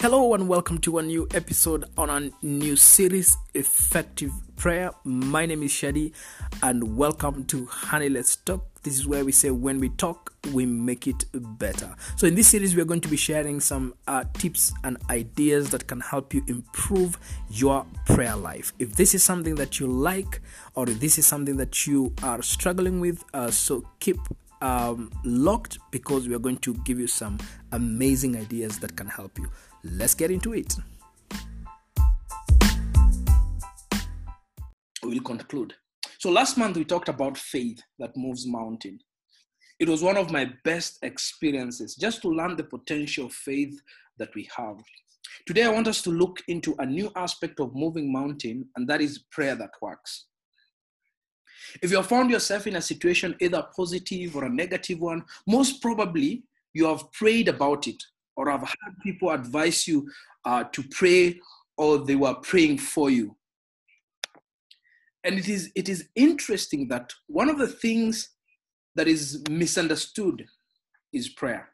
Hello and welcome to a new episode on a new series, Effective Prayer. My name is Shadi and welcome to Honey Let's Talk. This is where we say when we talk, we make it better. So in this series, we are going to be sharing some tips and ideas that can help you improve your prayer life. If this is something that you like or if this is something that you are struggling with, so keep locked because we are going to give you some amazing ideas that can help you. Let's get into it. We'll conclude. So last month we talked about faith that moves mountain. It was one of my best experiences just to learn the potential of faith that we have. Today I want us to look into a new aspect of moving mountain, and that is prayer that works. If you have found yourself in a situation, either positive or a negative one, most probably you have prayed about it or have had people advise you to pray, or they were praying for you. And it is interesting that one of the things that is misunderstood is prayer.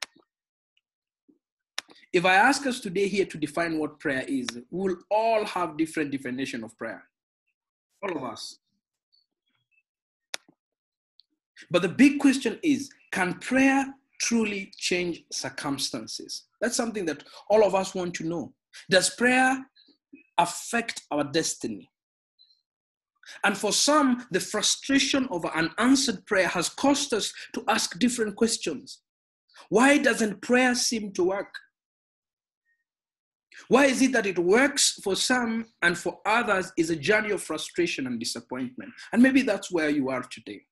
If I ask us today here to define what prayer is, we'll all have different definition of prayer. All of us. But the big question is, can prayer truly change circumstances? That's something that all of us want to know. Does prayer affect our destiny? And for some, the frustration of an unanswered prayer has caused us to ask different questions. Why doesn't prayer seem to work? Why is it that it works for some and for others is a journey of frustration and disappointment? And maybe that's where you are today.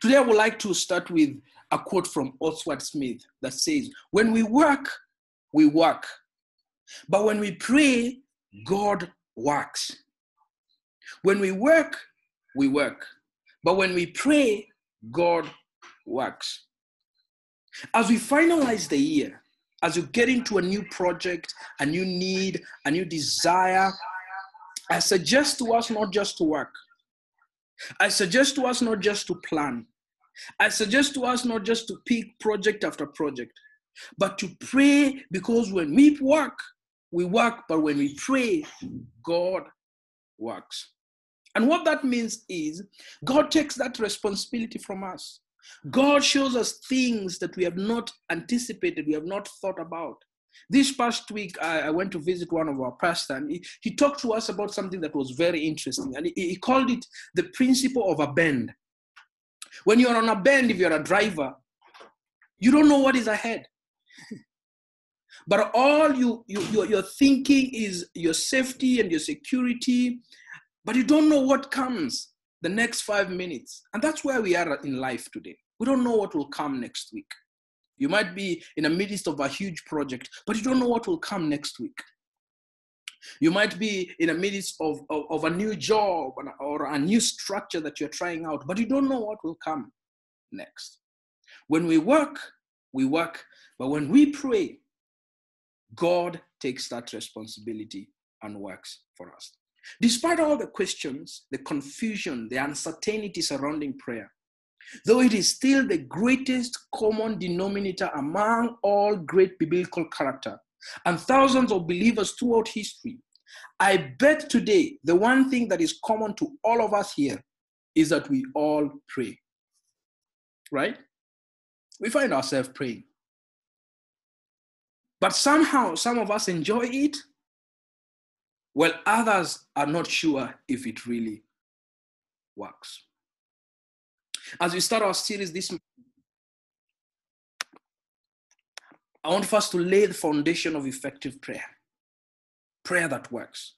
Today, I would like to start with a quote from Oswald Smith that says, "When we work, but when we pray, God works. When we work, but when we pray, God works." As we finalize the year, as you get into a new project, a new need, a new desire, I suggest to us not just to work. I suggest to us not just to plan. I suggest to us not just to pick project after project, but to pray, because when we work, but when we pray, God works. And what that means is God takes that responsibility from us. God shows us things that we have not anticipated, we have not thought about. This past week, I went to visit one of our pastors, and he talked to us about something that was very interesting, and he called it the principle of a bend. When you're on a bend, if you're a driver, you don't know what is ahead. But all you're thinking is your safety and your security, but you don't know what comes the next 5 minutes. And that's where we are in life today. We don't know what will come next week. You might be in the midst of a huge project, but you don't know what will come next week. You might be in the midst of a new job or a new structure that you're trying out, but you don't know what will come next. When we work, but when we pray, God takes that responsibility and works for us. Despite all the questions, the confusion, the uncertainty surrounding prayer, though it is still the greatest common denominator among all great biblical character and thousands of believers throughout history, I bet today the one thing that is common to all of us here is that we all pray. Right? We find ourselves praying. But somehow, some of us enjoy it, while others are not sure if it really works. As we start our series this month, I want for us to lay the foundation of effective prayer. Prayer that works.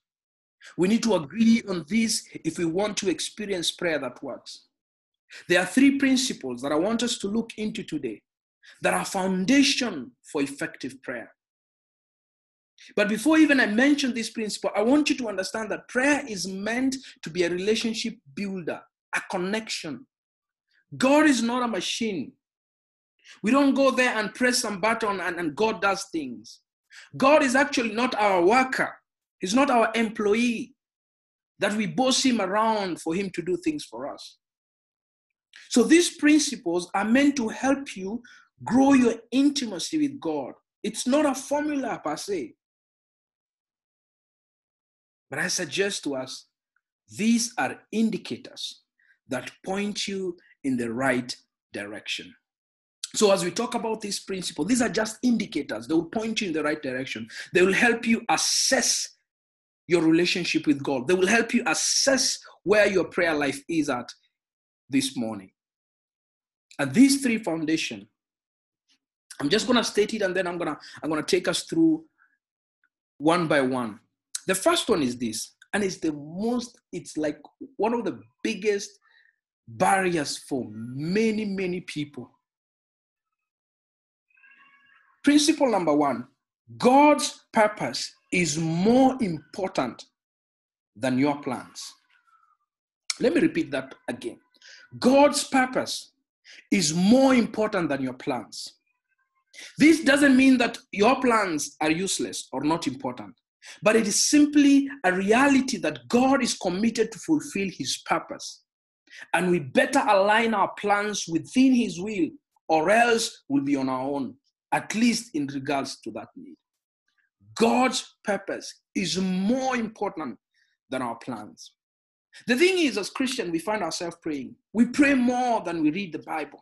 We need to agree on this if we want to experience prayer that works. There are three principles that I want us to look into today that are foundation for effective prayer. But before even I mention this principle, I want you to understand that prayer is meant to be a relationship builder, a connection. God is not a machine. We don't go there and press some button and God does things. God is actually not our worker. He's not our employee that we boss him around for him to do things for us. So these principles are meant to help you grow your intimacy with God It's not a formula per se. But I suggest to us, these are indicators that point you in the right direction. So as we talk about this principle, these are just indicators. They will point you in the right direction. They will help you assess your relationship with God. They will help you assess where your prayer life is at this morning. And these three foundations, I'm just going to state it, and then I'm going to take us through one by one. The first one is this, and it's like one of the biggest barriers for many, many people. Principle number one, God's purpose is more important than your plans. Let me repeat that again. God's purpose is more important than your plans. This doesn't mean that your plans are useless or not important, but it is simply a reality that God is committed to fulfill his purpose. And we better align our plans within his will, or else we'll be on our own, at least in regards to that need. God's purpose is more important than our plans. The thing is, as Christians, we find ourselves praying. We pray more than we read the Bible.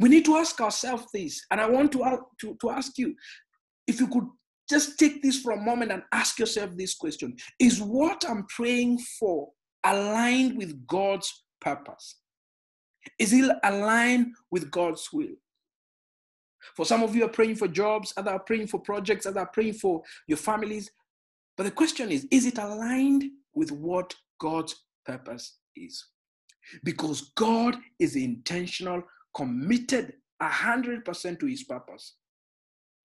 We need to ask ourselves this, and I want to ask you, if you could just take this for a moment and ask yourself this question: is what I'm praying for aligned with God's purpose? Is it aligned with God's will? For some of you are praying for jobs, others are praying for projects, others are praying for your families. But the question is it aligned with what God's purpose is? Because God is intentional, committed 100% to his purpose.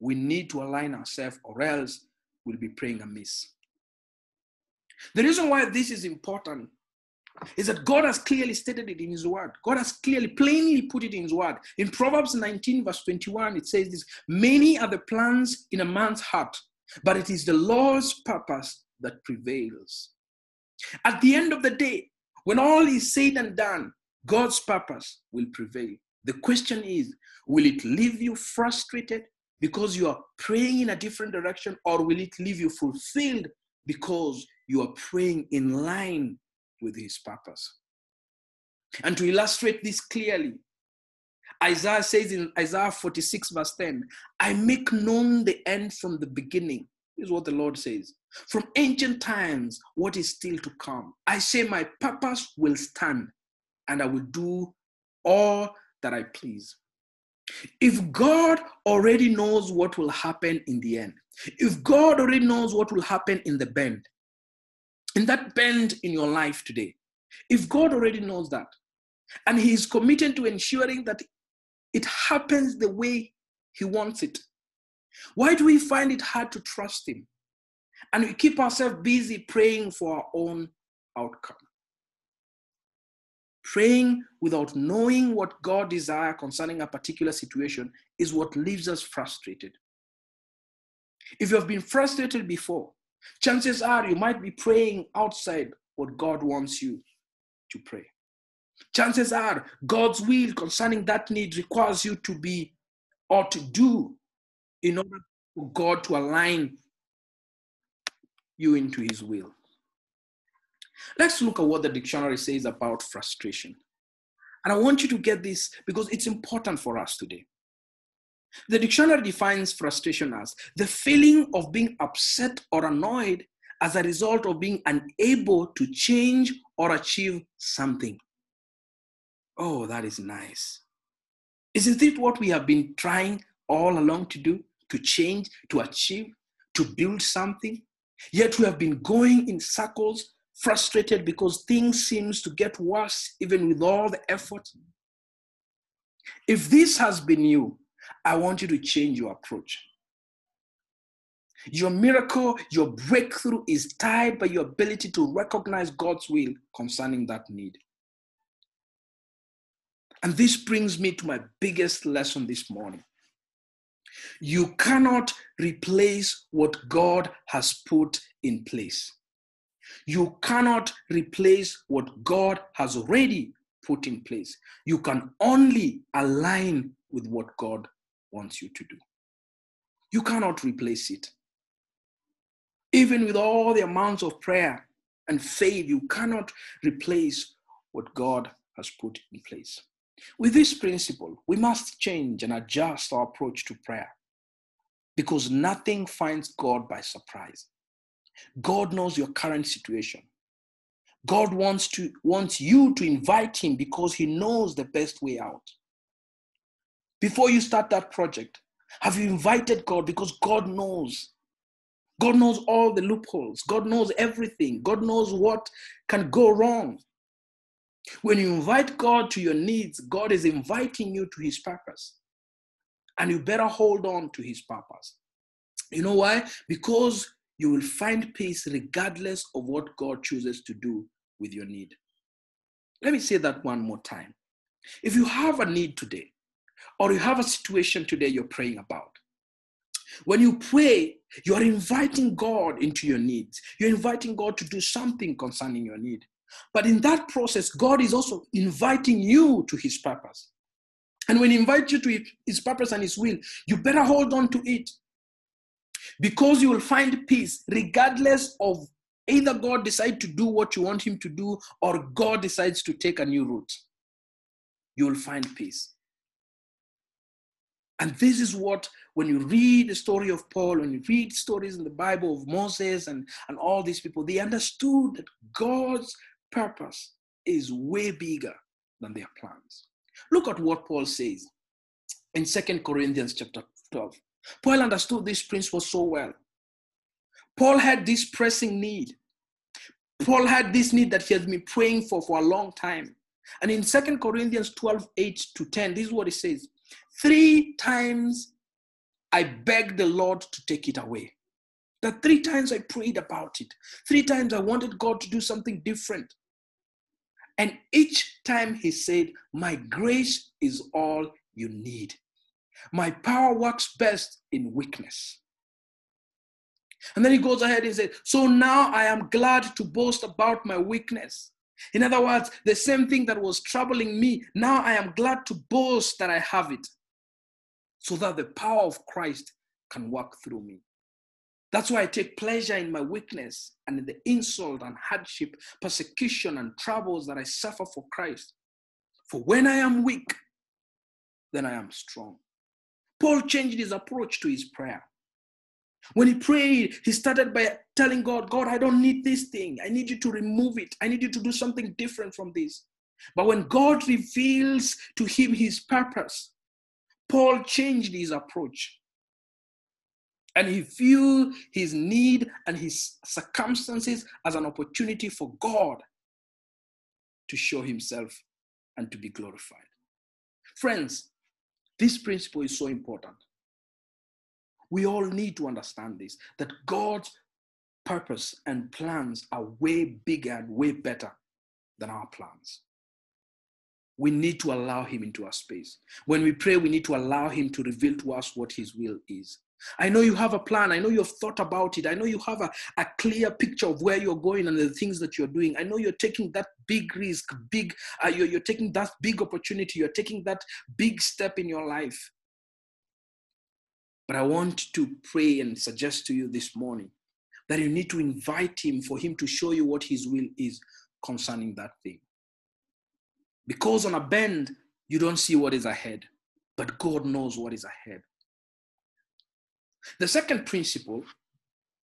We need to align ourselves, or else we'll be praying amiss. The reason why this is important is that God has clearly stated it in his word. God has clearly, plainly put it in his word. In Proverbs 19, verse 21, it says this: many are the plans in a man's heart, but it is the Lord's purpose that prevails. At the end of the day, when all is said and done, God's purpose will prevail. The question is, will it leave you frustrated because you are praying in a different direction, or will it leave you fulfilled because you are praying in line with his purpose? And to illustrate this clearly, Isaiah says in Isaiah 46 verse 10, I make known the end from the beginning. This is what the Lord says. From ancient times, what is still to come. I say my purpose will stand, and I will do all that I please. If God already knows what will happen in the end, if God already knows what will happen in the bend, in that bend in your life today, if God already knows that, and he is committed to ensuring that it happens the way he wants it, why do we find it hard to trust him? And we keep ourselves busy praying for our own outcome. Praying without knowing what God desires concerning a particular situation is what leaves us frustrated. If you have been frustrated before, chances are you might be praying outside what God wants you to pray. Chances are God's will concerning that need requires you to be or to do in order for God to align you into his will. Let's look at what the dictionary says about frustration. And I want you to get this because it's important for us today. The dictionary defines frustration as the feeling of being upset or annoyed as a result of being unable to change or achieve something. Oh, that is nice. Isn't it what we have been trying all along to do? To change, to achieve, to build something? Yet we have been going in circles, frustrated because things seem to get worse even with all the effort. If this has been you, I want you to change your approach. Your miracle, your breakthrough is tied by your ability to recognize God's will concerning that need. And this brings me to my biggest lesson this morning. You cannot replace what God has put in place. You cannot replace what God has already put in place. You can only align with what God wants you to do. You cannot replace it. Even with all the amounts of prayer and faith, you cannot replace what God has put in place. With this principle, we must change and adjust our approach to prayer, because nothing finds God by surprise. God knows your current situation. God wants you to invite him because he knows the best way out. Before you start that project, have you invited God? Because God knows. God knows all the loopholes. God knows everything. God knows what can go wrong. When you invite God to your needs, God is inviting you to his purpose. And you better hold on to his purpose. You know why? Because you will find peace regardless of what God chooses to do with your need. Let me say that one more time. If you have a need today, or you have a situation today you're praying about, when you pray, you are inviting God into your needs. You're inviting God to do something concerning your need. But in that process, God is also inviting you to his purpose. And when he invites you to his purpose and his will, you better hold on to it. Because you will find peace regardless of either God decides to do what you want him to do or God decides to take a new route. You will find peace. And this is what, when you read the story of Paul, when you read stories in the Bible of Moses and all these people, they understood that God's purpose is way bigger than their plans. Look at what Paul says in 2 Corinthians chapter 12. Paul understood this principle so well. Paul had this pressing need. Paul had this need that he has been praying for a long time. And in 2 Corinthians 12, 8 to 10, this is what it says. 3 times I begged the Lord to take it away. That 3 times I prayed about it. 3 times I wanted God to do something different. And each time he said, my grace is all you need. My power works best in weakness. And then he goes ahead and says, so now I am glad to boast about my weakness. In other words, the same thing that was troubling me, now I am glad to boast that I have it, so that the power of Christ can work through me. That's why I take pleasure in my weakness and in the insult and hardship, persecution and troubles that I suffer for Christ. For when I am weak, then I am strong. Paul changed his approach to his prayer. When he prayed, he started by telling God, God, I don't need this thing. I need you to remove it. I need you to do something different from this. But when God reveals to him his purpose, Paul changed his approach. And he viewed his need and his circumstances as an opportunity for God to show himself and to be glorified. Friends, this principle is so important. We all need to understand this, that God's purpose and plans are way bigger and way better than our plans. We need to allow him into our space. When we pray, we need to allow him to reveal to us what his will is. I know you have a plan. I know you have thought about it. I know you have a clear picture of where you're going and the things that you're doing. I know you're taking that big risk, you're taking that big opportunity. You're taking that big step in your life. But I want to pray and suggest to you this morning that you need to invite him for him to show you what his will is concerning that thing. Because on a bend, you don't see what is ahead, but God knows what is ahead. The second principle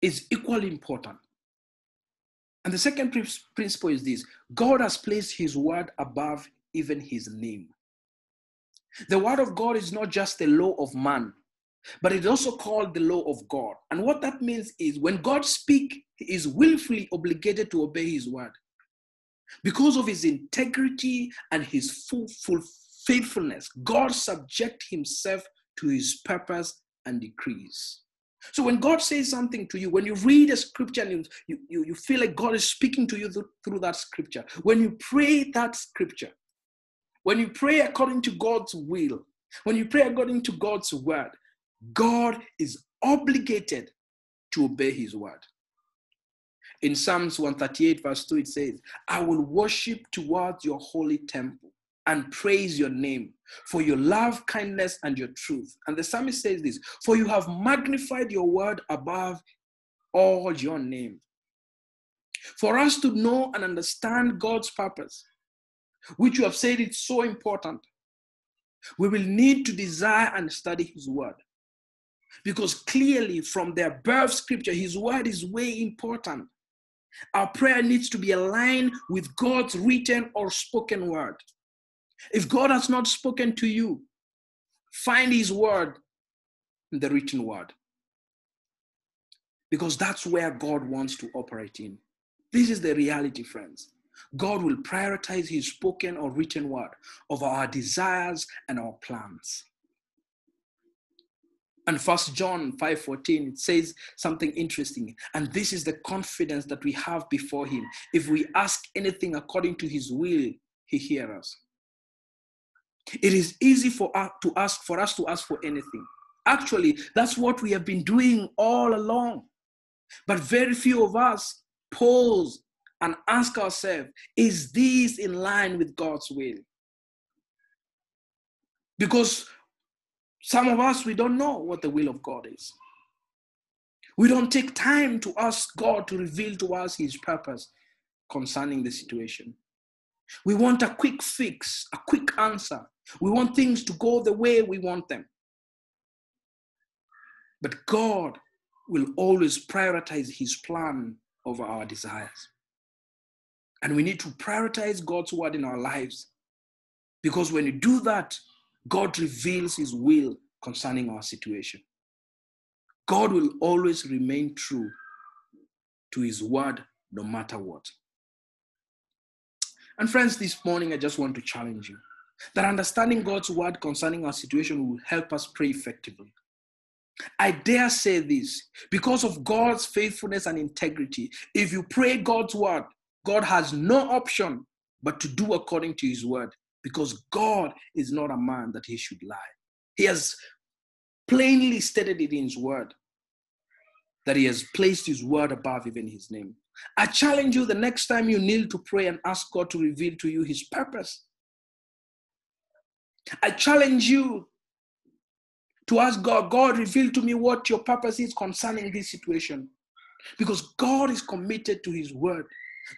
is equally important. And the second principle is this: God has placed his word above even his name. The word of God is not just the law of man, but it's also called the law of God. And what that means is when God speaks, he is willfully obligated to obey his word. Because of his integrity and his full faithfulness, God subjects himself to his purpose and decrees. So when God says something to you, when you read a scripture and you feel like God is speaking to you through that scripture, when you pray that scripture, when you pray according to God's will, when you pray according to God's word, God is obligated to obey his word. In Psalms 138 verse 2, it says, I will worship towards your holy temple and praise your name for your love, kindness, and your truth. And the psalmist says this, for you have magnified your word above all your name. For us to know and understand God's purpose, which you have said is so important, we will need to desire and study his word. Because clearly from the above scripture, his word is way important. Our prayer needs to be aligned with God's written or spoken word. If God has not spoken to you, find his word in the written word. Because that's where God wants to operate in. This is the reality, friends. God will prioritize his spoken or written word over our desires and our plans. And 1 John 5:14, it says something interesting. And this is the confidence that we have before him. If we ask anything according to his will, he hears us. It is easy for us to ask for anything. Actually, that's what we have been doing all along. But very few of us pause and ask ourselves, is this in line with God's will? Because some of us, we don't know what the will of God is. We don't take time to ask God to reveal to us his purpose concerning the situation. We want a quick fix, a quick answer. We want things to go the way we want them. But God will always prioritize his plan over our desires. And we need to prioritize God's word in our lives. Because when you do that, God reveals his will concerning our situation. God will always remain true to his word no matter what. And friends, this morning I just want to challenge you that understanding God's word concerning our situation will help us pray effectively. I dare say this, because of God's faithfulness and integrity, if you pray God's word, God has no option but to do according to his word. Because God is not a man that he should lie. He has plainly stated it in his word, that he has placed his word above even his name. I challenge you the next time you kneel to pray and ask God to reveal to you his purpose. I challenge you to ask God, God, reveal to me what your purpose is concerning this situation. Because God is committed to his word.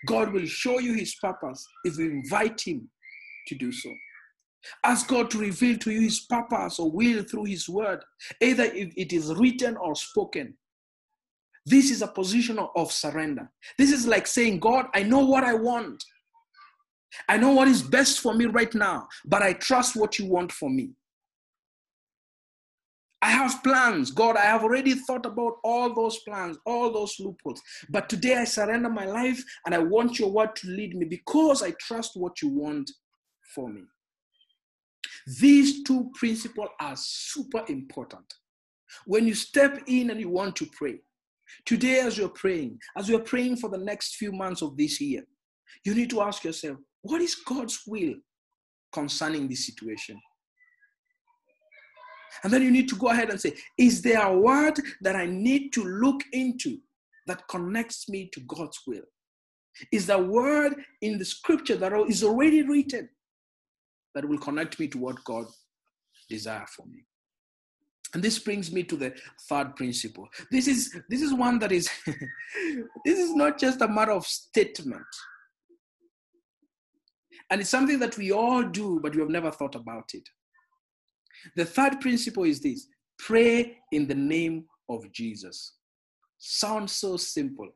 God will show you his purpose if you invite him to do so. Ask God to reveal to you his purpose or will through his word, either if it is written or spoken. This is a position of surrender. This is like saying, God, I know what I want. I know what is best for me right now, but I trust what you want for me. I have plans, God. I have already thought about all those plans, all those loopholes. But today I surrender my life and I want your word to lead me because I trust what you want for me. These two principles are super important. When you step in and you want to pray, today as you're praying for the next few months of this year, you need to ask yourself, what is God's will concerning this situation? And then you need to go ahead and say, is there a word that I need to look into that connects me to God's will? Is there a word in the scripture that is already written that will connect me to what God desires for me? And this brings me to the third principle. This is one that is, this is not just a matter of statement. And it's something that we all do, but we have never thought about it. The third principle is this: pray in the name of Jesus. Sounds so simple,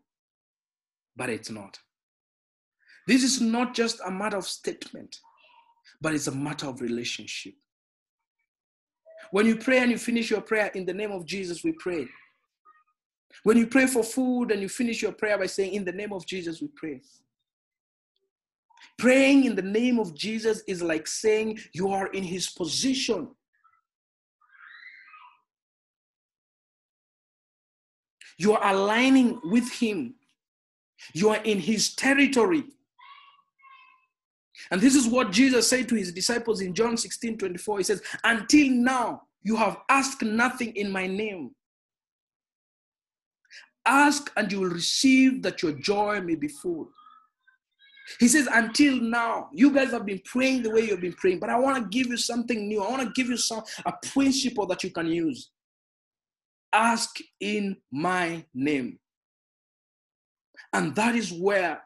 but it's not. This is not just a matter of statement, but it's a matter of relationship. When you pray and you finish your prayer, in the name of Jesus we pray. When you pray for food and you finish your prayer by saying, in the name of Jesus we pray. Praying in the name of Jesus is like saying you are in his position. You are aligning with him. You are in his territory. And this is what Jesus said to his disciples in John 16:24. He says, until now, you have asked nothing in my name. Ask and you will receive that your joy may be full. He says, until now, you guys have been praying the way you've been praying, but I want to give you something new. I want to give you a principle that you can use. Ask in my name. And that is where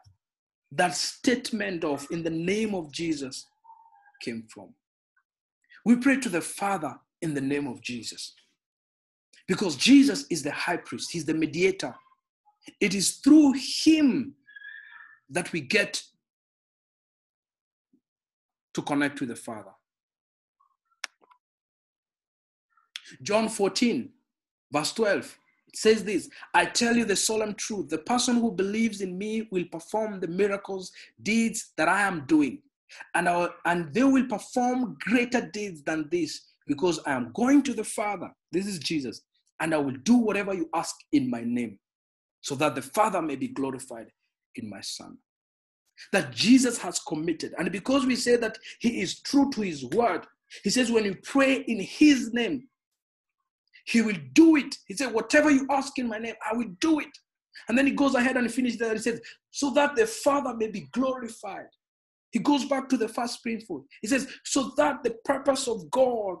that statement of in the name of Jesus came from. We pray to the Father in the name of Jesus. Because Jesus is the high priest. He's the mediator. It is through him that we get to connect with the Father. John 14, verse 12, it says this, I tell you the solemn truth, the person who believes in me will perform the miracles, deeds that I am doing. And they will perform greater deeds than this, because I am going to the Father. This is Jesus. And I will do whatever you ask in my name, so that the Father may be glorified in my Son. That Jesus has committed. And because we say that he is true to his word, he says when you pray in his name, he will do it. He said, whatever you ask in my name, I will do it. And then he goes ahead and finishes that. He says, so that the Father may be glorified. He goes back to the first principle. He says, so that the purpose of God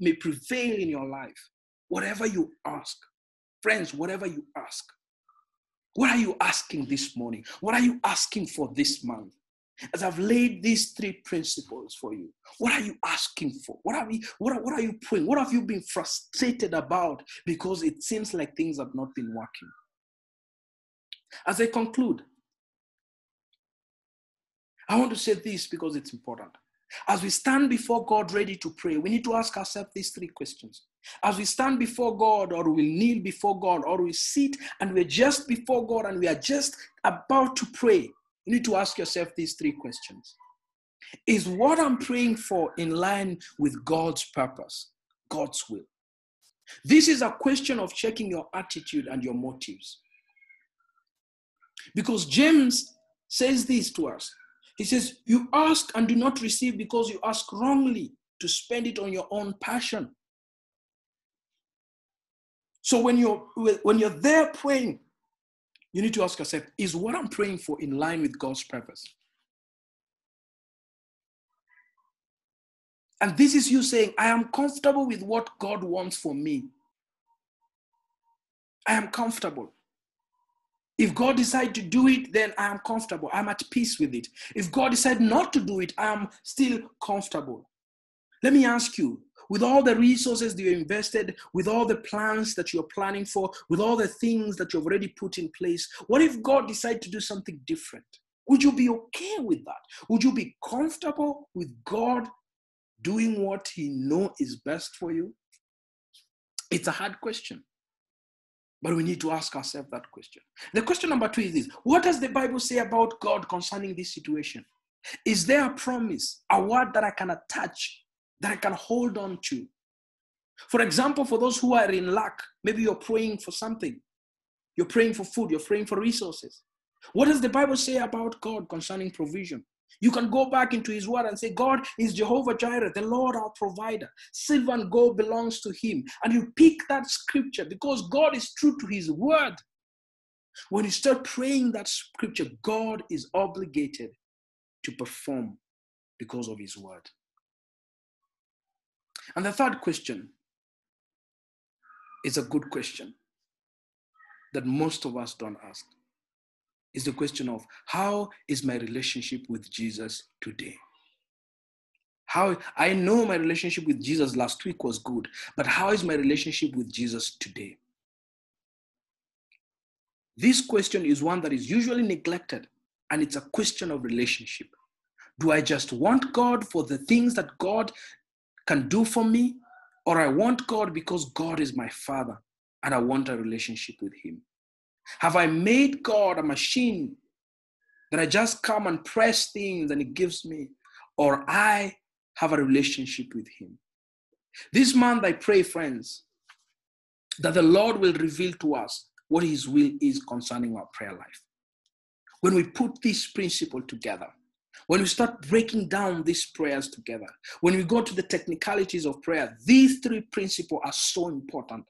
may prevail in your life. Whatever you ask. Friends, whatever you ask. What are you asking this morning? What are you asking for this month? As I've laid these three principles for you, what are you asking for? What are you praying? What have you been frustrated about? Because it seems like things have not been working. As I conclude, I want to say this because it's important. As we stand before God ready to pray, we need to ask ourselves these three questions. As we stand before God, or we kneel before God, or we sit and we're just before God and we are just about to pray, you need to ask yourself these three questions. Is what I'm praying for in line with God's purpose, God's will? This is a question of checking your attitude and your motives. Because James says this to us. He says, you ask and do not receive because you ask wrongly to spend it on your own passion. So when you're there praying, you need to ask yourself, is what I'm praying for in line with God's purpose? And this is you saying, I am comfortable with what God wants for me. I am comfortable. If God decides to do it, then I am comfortable. I'm at peace with it. If God decides not to do it, I am still comfortable. Let me ask you, with all the resources that you invested, with all the plans that you're planning for, with all the things that you've already put in place, what if God decides to do something different? Would you be okay with that? Would you be comfortable with God doing what he knows is best for you? It's a hard question. But we need to ask ourselves that question. The question number two is this. What does the Bible say about God concerning this situation? Is there a promise, a word that I can attach, that I can hold on to? For example, for those who are in lack, maybe you're praying for something. You're praying for food. You're praying for resources. What does the Bible say about God concerning provision? You can go back into his word and say, God is Jehovah Jireh, the Lord our provider. Silver and gold belongs to him. And you pick that scripture because God is true to his word. When you start praying that scripture, God is obligated to perform because of his word. And the third question is a good question that most of us don't ask. Is the question of, how is my relationship with Jesus today? I know my relationship with Jesus last week was good, but how is my relationship with Jesus today? This question is one that is usually neglected, and it's a question of relationship. Do I just want God for the things that God can do for me, or I want God because God is my Father, and I want a relationship with him? Have I made God a machine that I just come and press things and it gives me, or I have a relationship with him? This month I pray, friends, that the Lord will reveal to us what his will is concerning our prayer life. When we put this principle together, when we start breaking down these prayers together, when we go to the technicalities of prayer, these three principles are so important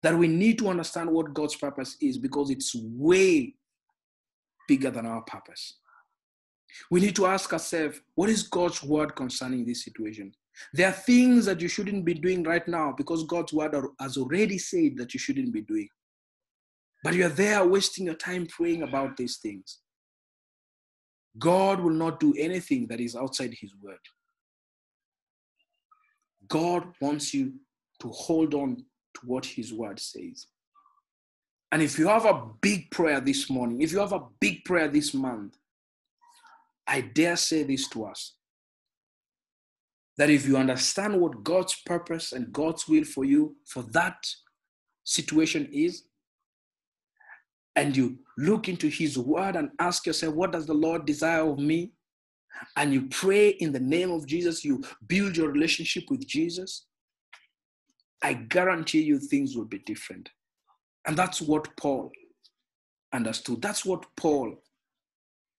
that we need to understand what God's purpose is, because it's way bigger than our purpose. We need to ask ourselves, what is God's word concerning this situation? There are things that you shouldn't be doing right now because God's word has already said that you shouldn't be doing. But you are there wasting your time praying about these things. God will not do anything that is outside his word. God wants you to hold on to what his word says. And if you have a big prayer this morning, if you have a big prayer this month, I dare say this to us, that if you understand what God's purpose and God's will for you, for that situation is, and you look into his word and ask yourself, what does the Lord desire of me? And you pray in the name of Jesus, you build your relationship with Jesus, I guarantee you things will be different. And that's what Paul understood. That's what Paul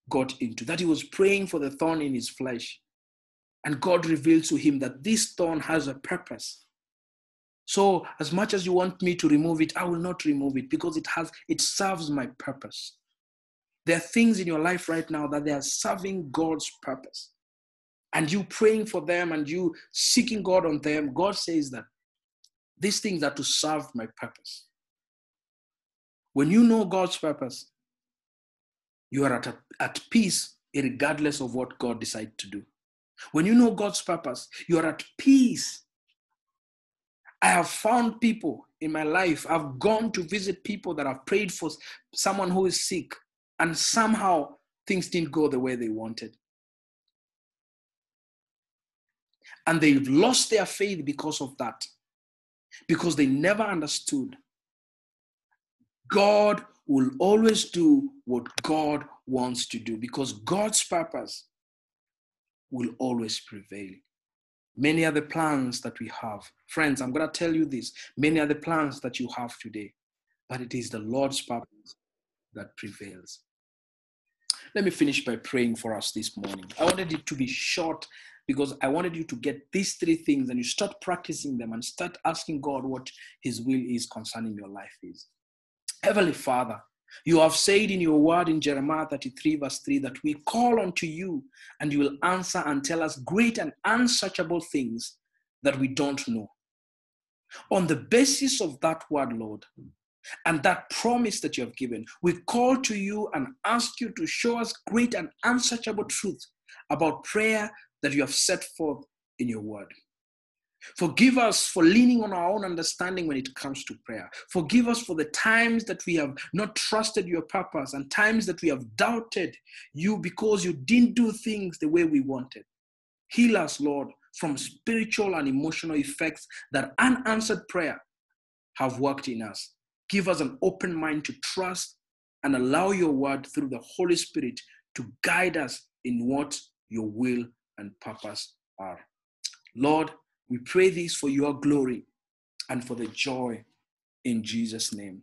got into, that he was praying for the thorn in his flesh. And God revealed to him that this thorn has a purpose. So as much as you want me to remove it, I will not remove it because it serves my purpose. There are things in your life right now that they are serving God's purpose. And you praying for them and you seeking God on them, God says that these things are to serve my purpose. When you know God's purpose, you are at peace regardless of what God decides to do. When you know God's purpose, you are at peace. I have found people in my life. I've gone to visit people that have prayed for someone who is sick, and somehow things didn't go the way they wanted. And they've lost their faith because of that, because they never understood. God will always do what God wants to do because God's purpose will always prevail. Many are the plans that we have. Friends, I'm going to tell you this. Many are the plans that you have today, but it is the Lord's purpose that prevails. Let me finish by praying for us this morning. I wanted it to be short because I wanted you to get these three things and you start practicing them and start asking God what his will is concerning your life is. Heavenly Father, you have said in your word in Jeremiah 33 verse 3 that we call unto you and you will answer and tell us great and unsearchable things that we don't know. On the basis of that word, Lord, and that promise that you have given, we call to you and ask you to show us great and unsearchable truth about prayer that you have set forth in your word. Forgive us for leaning on our own understanding when it comes to prayer. Forgive us for the times that we have not trusted your purpose and times that we have doubted you because you didn't do things the way we wanted. Heal us, Lord, from spiritual and emotional effects that unanswered prayer have worked in us. Give us an open mind to trust and allow your word through the Holy Spirit to guide us in what your will and purpose are. Lord, we pray this for your glory and for the joy in Jesus' name.